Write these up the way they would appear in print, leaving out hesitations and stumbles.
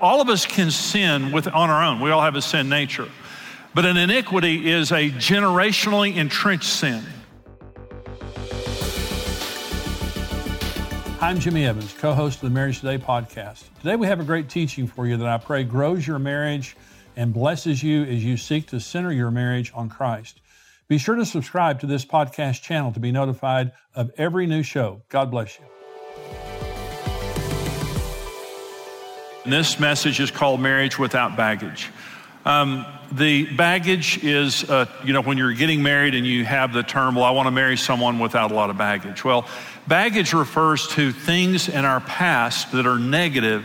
All of us can sin on our own. We all have a sin nature. But an iniquity is a generationally entrenched sin. Hi, I'm Jimmy Evans, co-host of the Marriage Today podcast. Today we have a great teaching for you that I pray grows your marriage and blesses you as you seek to center your marriage on Christ. Be sure to subscribe to this podcast channel to be notified of every new show. God bless you. And this message is called Marriage Without Baggage. The baggage is, when you're getting married and you have the term, well, I want to marry someone without a lot of baggage. Well, baggage refers to things in our past that are negative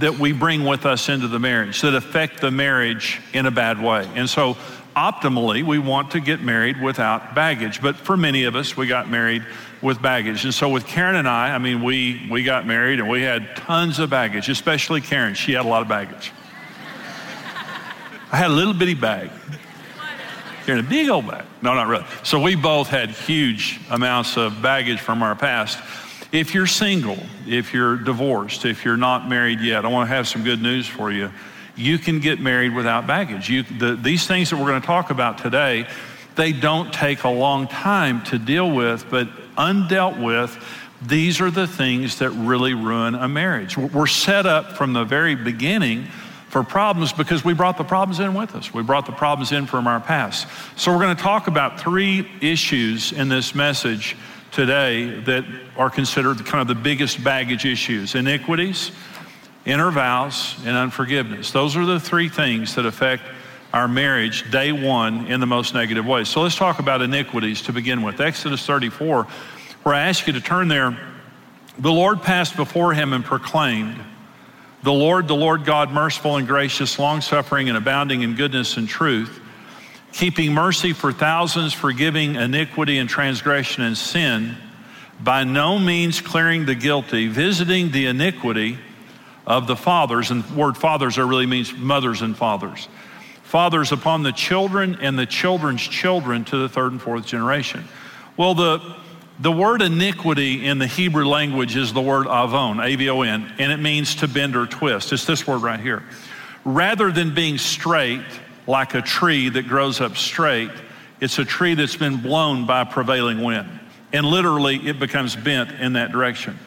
that we bring with us into the marriage, that affect the marriage in a bad way. And so optimally, we want to get married without baggage. But for many of us, we got married with baggage. And so with Karen and I mean, we got married and we had tons of baggage, especially Karen. She had a lot of baggage. I had a little bitty bag. Karen had a big old bag. No, not really. So we both had huge amounts of baggage from our past. If you're single, if you're divorced, if you're not married yet, I want to have some good news for you. You can get married without baggage. These things that we're going to talk about today, they don't take a long time to deal with, but undealt with, these are the things that really ruin a marriage. We're set up from the very beginning for problems because we brought the problems in with us. We brought the problems in from our past. So we're going to talk about three issues in this message today that are considered kind of the biggest baggage issues: iniquities, inner vows, and unforgiveness. Those are the three things that affect our marriage day one in the most negative way. So let's talk about iniquities to begin with. Exodus 34, where I ask you to turn there. The Lord passed before him and proclaimed, the Lord God, merciful and gracious, long-suffering and abounding in goodness and truth, keeping mercy for thousands, forgiving iniquity and transgression and sin, by no means clearing the guilty, visiting the iniquity of the fathers. And the word fathers there really means mothers and fathers. Fathers upon the children and the children's children to the third and fourth generation. Well, the word iniquity in the Hebrew language is the word avon, A-V-O-N, and it means to bend or twist. It's this word right here. Rather than being straight, like a tree that grows up straight, it's a tree that's been blown by a prevailing wind. And literally, it becomes bent in that direction.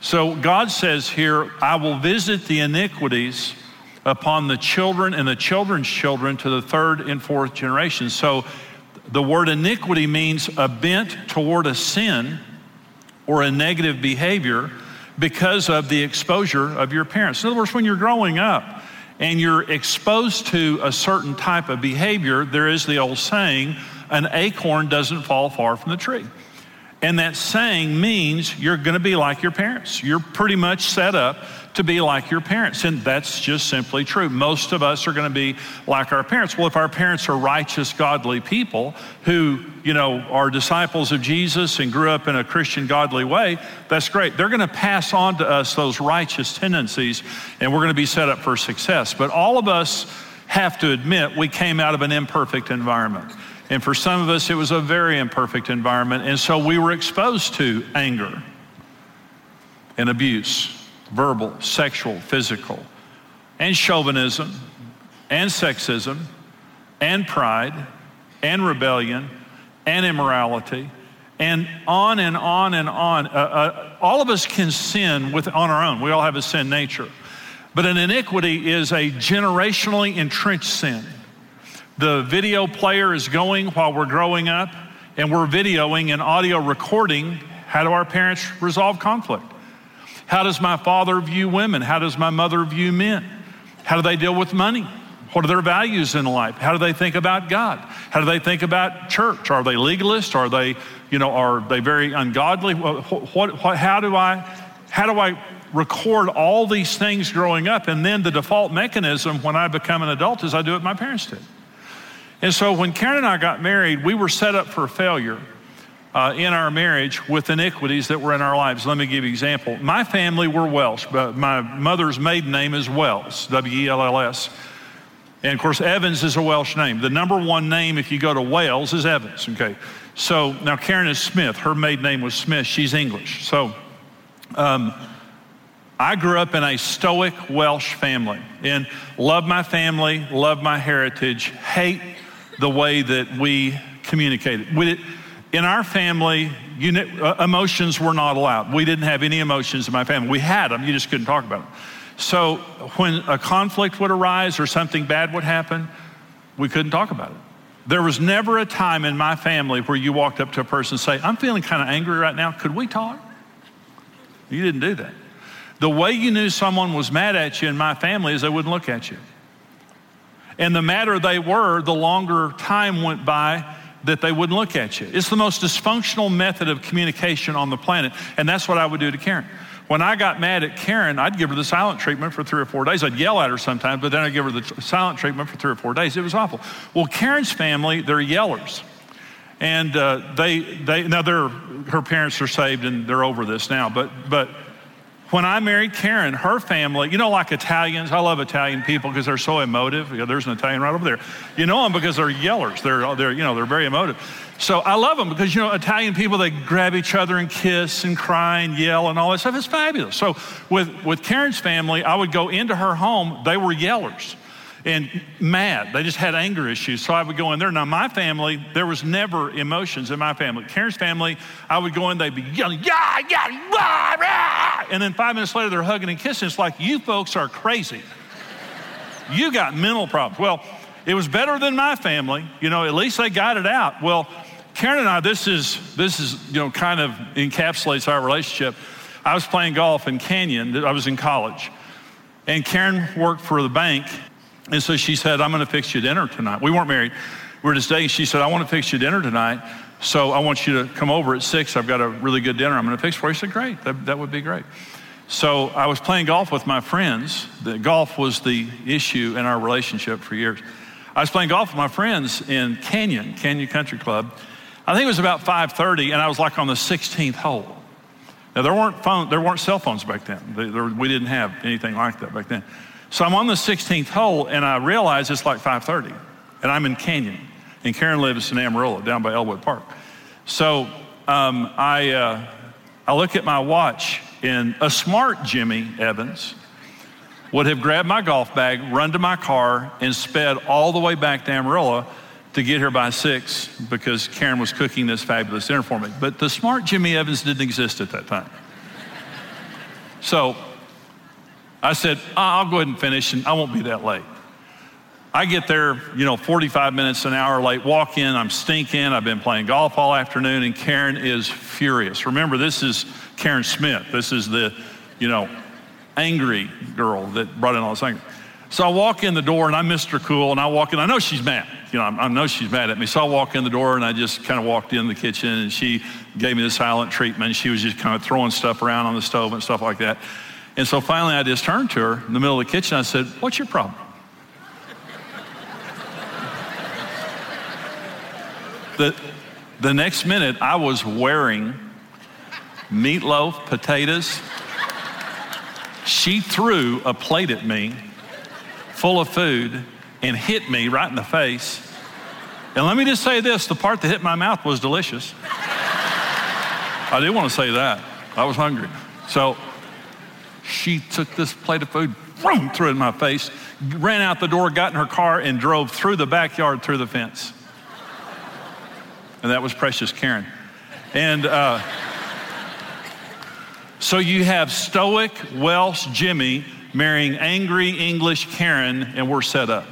So God says here, I will visit the iniquities upon the children and the children's children to the third and fourth generation. So the word iniquity means a bent toward a sin or a negative behavior because of the exposure of your parents. In other words, when you're growing up and you're exposed to a certain type of behavior, there is the old saying, an acorn doesn't fall far from the tree. And that saying means you're going to be like your parents. You're pretty much set up to be like your parents. And that's just simply true. Most of us are going to be like our parents. Well, if our parents are righteous, godly people who, are disciples of Jesus and grew up in a Christian, godly way, that's great. They're going to pass on to us those righteous tendencies, and we're going to be set up for success. But all of us have to admit we came out of an imperfect environment. And for some of us, it was a very imperfect environment. And so we were exposed to anger and abuse, verbal, sexual, physical, and chauvinism, and sexism, and pride, and rebellion, and immorality, and on and on and on. All of us can sin on our own. We all have a sin nature. But an iniquity is a generationally entrenched sin. The video player is going while we're growing up, and we're videoing and audio recording. How do our parents resolve conflict? How does my father view women? How does my mother view men? How do they deal with money? What are their values in life? How do they think about God? How do they think about church? Are they legalists? Are they, are they very ungodly? How do I record all these things growing up? And then the default mechanism when I become an adult is I do what my parents did. And so when Karen and I got married, we were set up for failure in our marriage with iniquities that were in our lives. Let me give you an example. My family were Welsh, but my mother's maiden name is Wells, W-E-L-L-S. And of course, Evans is a Welsh name. The number one name, if you go to Wales, is Evans, okay? So now Karen is Smith. Her maiden name was Smith. She's English. So I grew up in a stoic Welsh family and love my family, love my heritage, hate the way that we communicated. In our family, emotions were not allowed. We didn't have any emotions in my family. We had them, you just couldn't talk about them. So when a conflict would arise or something bad would happen, we couldn't talk about it. There was never a time in my family where you walked up to a person and say, I'm feeling kind of angry right now, could we talk? You didn't do that. The way you knew someone was mad at you in my family is they wouldn't look at you. And the madder they were, the longer time went by that they wouldn't look at you. It's the most dysfunctional method of communication on the planet, and that's what I would do to Karen. When I got mad at Karen, I'd give her the silent treatment for 3 or 4 days. I'd yell at her sometimes, but then I'd give her the silent treatment for 3 or 4 days. It was awful. Well, Karen's family, they're yellers. And her parents are saved and they're over this now, but when I married Karen, her family, you know, like Italians, I love Italian people because they're so emotive. You know, there's an Italian right over there. You know them because they're yellers. They're very emotive. So I love them because, you know, Italian people, they grab each other and kiss and cry and yell and all that stuff. It's fabulous. So with Karen's family, I would go into her home. They were yellers and mad. They just had anger issues. So I would go in there. Now, my family, there was never emotions in my family. Karen's family, I would go in, they'd be yelling, yeah, yeah, rah, rah. And then 5 minutes later, they're hugging and kissing. It's like, you folks are crazy. You got mental problems. Well, it was better than my family. You know, at least they got it out. Well, Karen and I, this is you know, kind of encapsulates our relationship. I was playing golf in Canyon. I was in college. And Karen worked for the bank. And so she said, I'm gonna fix you dinner tonight. We weren't married, we were just dating. She said, I wanna fix you dinner tonight, so I want you to come over at 6. I've got a really good dinner I'm gonna fix for you. She said, great, that would be great. So I was playing golf with my friends. The golf was the issue in our relationship for years. I was playing golf with my friends in Canyon Country Club. I think it was about 5:30 and I was like on the 16th hole. Now there weren't cell phones back then. We didn't have anything like that back then. So I'm on the 16th hole and I realize it's like 5:30 and I'm in Canyon, and Karen lives in Amarillo down by Elwood Park. So I look at my watch, and a smart Jimmy Evans would have grabbed my golf bag, run to my car, and sped all the way back to Amarillo to get here by 6 because Karen was cooking this fabulous dinner for me. But the smart Jimmy Evans didn't exist at that time. So I said, I'll go ahead and finish and I won't be that late. I get there, you know, 45 minutes, an hour late, walk in, I'm stinking, I've been playing golf all afternoon, and Karen is furious. Remember, this is Karen Smith. This is the, you know, angry girl that brought in all this anger. So I walk in the door and I'm Mr. Cool, and I walk in, I know she's mad. You know, I know she's mad at me. So I walk in the door and I just kind of walked in the kitchen, and she gave me the silent treatment. She was just kind of throwing stuff around on the stove and stuff like that. And so finally I just turned to her in the middle of the kitchen. I said, what's your problem? The next minute I was wearing meatloaf, potatoes. She threw a plate at me full of food and hit me right in the face. And let me just say this, the part that hit my mouth was delicious. I did want to say that. I was hungry. So she took this plate of food, threw it in my face, ran out the door, got in her car, and drove through the backyard, through the fence. And that was precious Karen. And so you have stoic Welsh Jimmy marrying angry English Karen, and we're set up.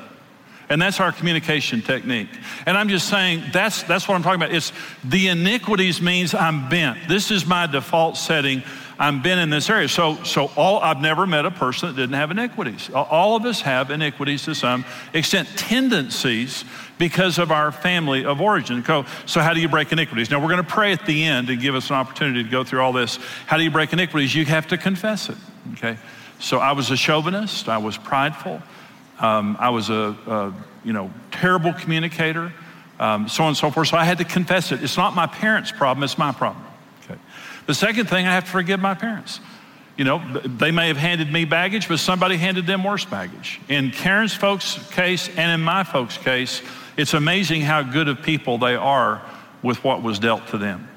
And that's our communication technique. And I'm just saying, that's what I'm talking about. It's the iniquities means I'm bent. This is my default setting. I'm bent in this area. So I've never met a person that didn't have iniquities. All of us have iniquities to some extent, tendencies because of our family of origin. So how do you break iniquities? Now, we're going to pray at the end and give us an opportunity to go through all this. How do you break iniquities? You have to confess it, okay? So I was a chauvinist. I was prideful. I was a terrible communicator, so on and so forth. So I had to confess it. It's not my parents' problem. It's my problem. The second thing, I have to forgive my parents. You know, they may have handed me baggage, but somebody handed them worse baggage. In Karen's folks' case and in my folks' case, it's amazing how good of people they are with what was dealt to them.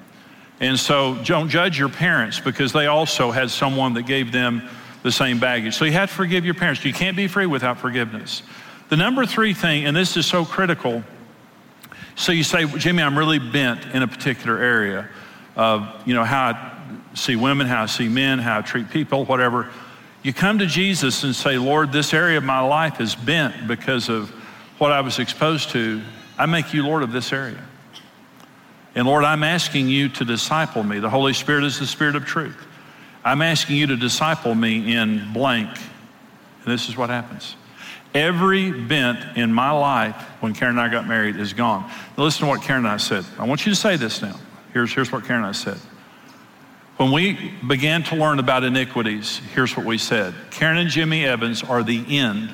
And so don't judge your parents because they also had someone that gave them the same baggage. So you have to forgive your parents. You can't be free without forgiveness. The number three thing, and this is so critical, so you say, Jimmy, I'm really bent in a particular area of, how I see women, how I see men, how I treat people, whatever. You come to Jesus and say, Lord, this area of my life is bent because of what I was exposed to. I make you Lord of this area. And Lord, I'm asking you to disciple me. The Holy Spirit is the Spirit of truth. I'm asking you to disciple me in blank. And this is what happens. Every bent in my life when Karen and I got married is gone. Now listen to what Karen and I said. I want you to say this now. Here's what Karen and I said. When we began to learn about iniquities, here's what we said. Karen and Jimmy Evans are the end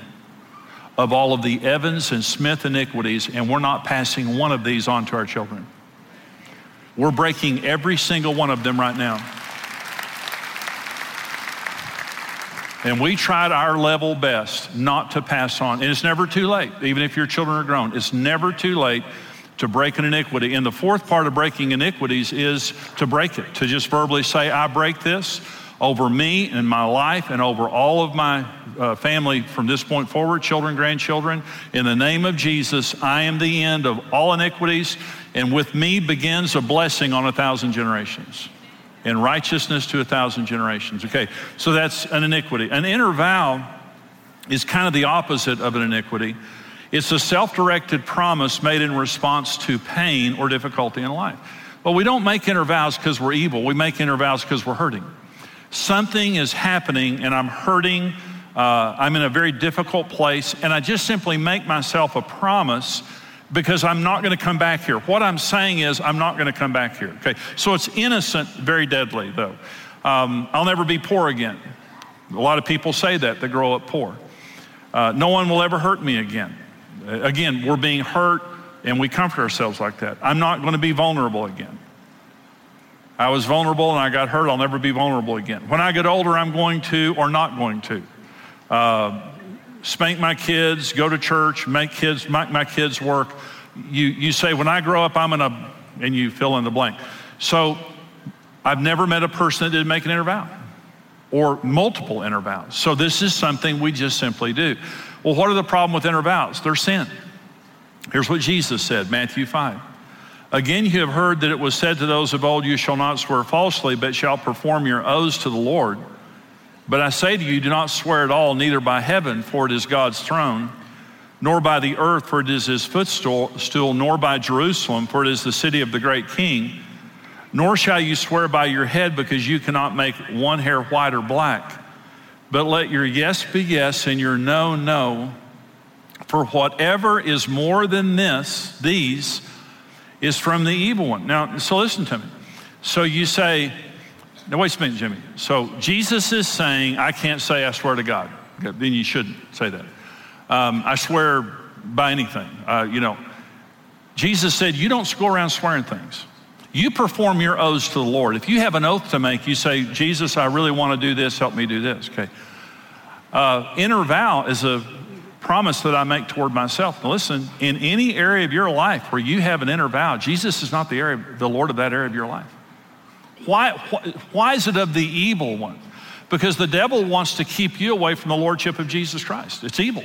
of all of the Evans and Smith iniquities, and we're not passing one of these on to our children. We're breaking every single one of them right now. And we tried our level best not to pass on. And it's never too late, even if your children are grown. It's never too late to break an iniquity. And the fourth part of breaking iniquities is to break it, to just verbally say, I break this over me and my life and over all of my family from this point forward, children, grandchildren. In the name of Jesus, I am the end of all iniquities, and with me begins a blessing on 1,000 generations. And righteousness to 1,000 generations. Okay, so that's an iniquity. An inner vow is kind of the opposite of an iniquity. It's a self-directed promise made in response to pain or difficulty in life. But we don't make inner vows because we're evil. We make inner vows because we're hurting. Something is happening and I'm hurting. I'm in a very difficult place, and I just simply make myself a promise because I'm not going to come back here. What I'm saying is I'm not going to come back here. Okay, so it's innocent, very deadly though. I'll never be poor again. A lot of people say that, they grow up poor. No one will ever hurt me again. Again, we're being hurt and we comfort ourselves like that. I'm not going to be vulnerable again. I was vulnerable and I got hurt, I'll never be vulnerable again. When I get older, I'm going to or not going to. Spank my kids, go to church, make my kids work. You say, when I grow up, I'm gonna, and you fill in the blank. So I've never met a person that didn't make an inner vow or multiple inner vows. So this is something we just simply do. Well, what are the problem with inner vows? They're sin. Here's what Jesus said, Matthew 5. Again, you have heard that it was said to those of old, you shall not swear falsely, but shall perform your oaths to the Lord. But I say to you, do not swear at all, neither by heaven, for it is God's throne, nor by the earth, for it is his footstool, nor by Jerusalem, for it is the city of the great king. Nor shall you swear by your head, because you cannot make one hair white or black. But let your yes be yes and your no, no. For whatever is more than these, is from the evil one. Now, so listen to me. So you say, now, wait a minute, Jimmy. So Jesus is saying, I can't say I swear to God. Okay, then you shouldn't say that. I swear by anything. Jesus said, you don't go around swearing things. You perform your oaths to the Lord. If you have an oath to make, you say, Jesus, I really want to do this. Help me do this. Okay. Inner vow is a promise that I make toward myself. Now listen, in any area of your life where you have an inner vow, Jesus is not the Lord of that area of your life. Why is it of the evil one? Because the devil wants to keep you away from the lordship of Jesus Christ. It's evil.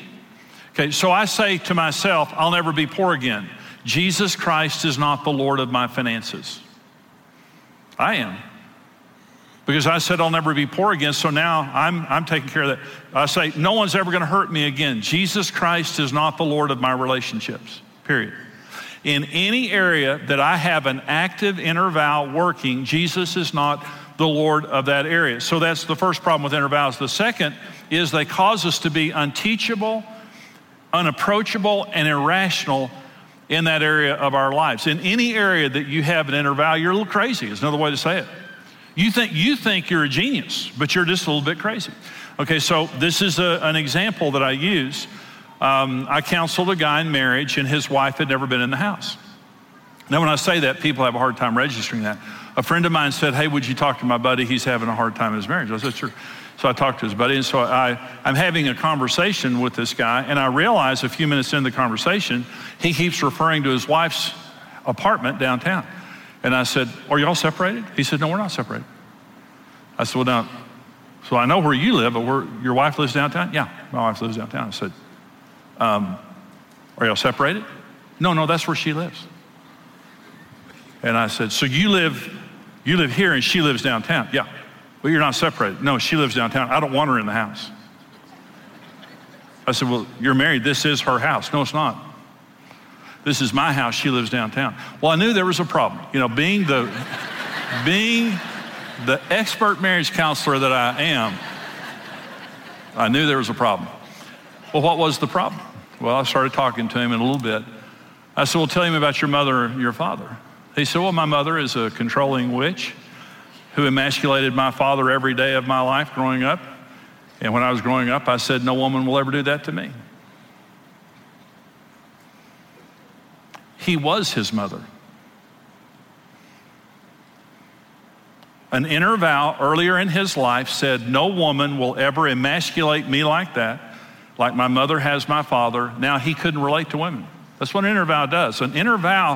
Okay, so I say to myself, I'll never be poor again. Jesus Christ is not the Lord of my finances. I am. Because I said I'll never be poor again, so now I'm taking care of that. I say, no one's ever gonna hurt me again. Jesus Christ is not the Lord of my relationships, period. In any area that I have an active inner vow working, Jesus is not the Lord of that area. So that's the first problem with inner vows. The second is they cause us to be unteachable, unapproachable, and irrational in that area of our lives. In any area that you have an inner vow, you're a little crazy, is another way to say it. You think you're a genius, but you're just a little bit crazy. Okay, so this is an example that I use. I counseled a guy in marriage and his wife had never been in the house. Now when I say that, people have a hard time registering that. A friend of mine said, hey, would you talk to my buddy? He's having a hard time in his marriage. I said, sure. So I talked to his buddy, and so I'm having a conversation with this guy, and I realize a few minutes into the conversation, he keeps referring to his wife's apartment downtown. And I said, are y'all separated? He said, no, we're not separated. I said, well, now, So I know where you live, but your wife lives downtown? Yeah, my wife lives downtown. I said, are y'all separated? No, that's where she lives. And I said, so you live here and she lives downtown? Yeah. Well, you're not separated. No, she lives downtown. I don't want her in the house. I said, well, you're married. This is her house. No, it's not. This is my house. She lives downtown. Well, I knew there was a problem. You know, being the expert marriage counselor that I am, I knew there was a problem. Well, what was the problem? Well, I started talking to him in a little bit. I said, well, tell him about your mother and your father. He said, well, my mother is a controlling witch who emasculated my father every day of my life growing up. And when I was growing up, I said, no woman will ever do that to me. He was his mother. An inner vow earlier in his life said, no woman will ever emasculate me like that, like my mother has my father. Now he couldn't relate to women. That's what an inner vow does. An inner vow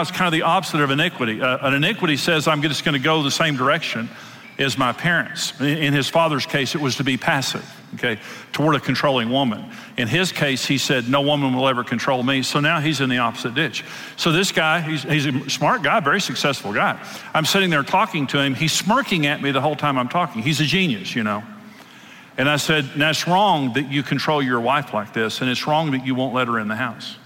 is kind of the opposite of iniquity. An iniquity says, I'm just going to go the same direction as my parents. In his father's case, it was to be passive, okay, toward a controlling woman. In his case, he said, no woman will ever control me. So now he's in the opposite ditch. So this guy, he's a smart guy, very successful guy. I'm sitting there talking to him. He's smirking at me the whole time I'm talking. He's a genius, you know. And I said, now it's wrong that you control your wife like this, and it's wrong that you won't let her in the house.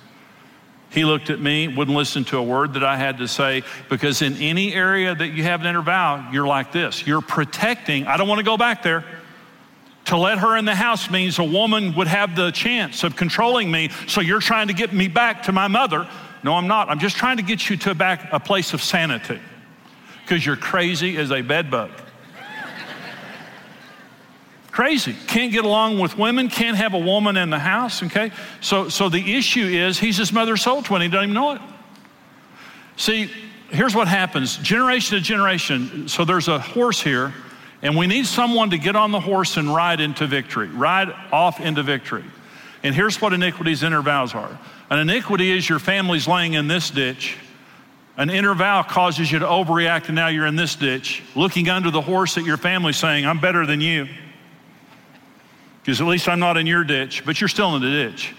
He looked at me, wouldn't listen to a word that I had to say, because in any area that you have an inner vow, you're like this. You're protecting. I don't want to go back there. To let her in the house means a woman would have the chance of controlling me, so you're trying to get me back to my mother. No, I'm not. I'm just trying to get you to back a place of sanity, because you're crazy as a bedbug. Crazy, can't get along with women, can't have a woman in the house, okay? So the issue is he's his mother's soul twin, he doesn't even know it. See, here's what happens, generation to generation. So there's a horse here, and we need someone to get on the horse and ride off into victory. And here's what iniquities, inner vows are. An iniquity is your family's laying in this ditch. An inner vow causes you to overreact, and now you're in this ditch, looking under the horse at your family saying, I'm better than you. Because at least I'm not in your ditch, but you're still in the ditch.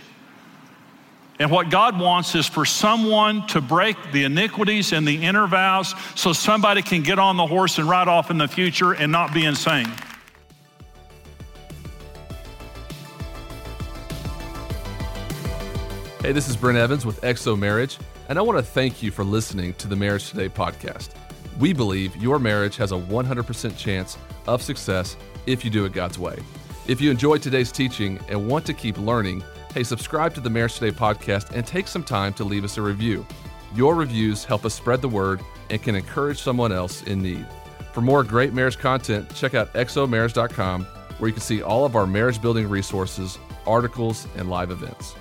And what God wants is for someone to break the iniquities and the inner vows so somebody can get on the horse and ride off in the future and not be insane. Hey, this is Brent Evans with XO Marriage, and I want to thank you for listening to the Marriage Today podcast. We believe your marriage has a 100% chance of success if you do it God's way. If you enjoyed today's teaching and want to keep learning, hey, subscribe to the Marriage Today podcast and take some time to leave us a review. Your reviews help us spread the word and can encourage someone else in need. For more great marriage content, check out XOmarriage.com, where you can see all of our marriage building resources, articles, and live events.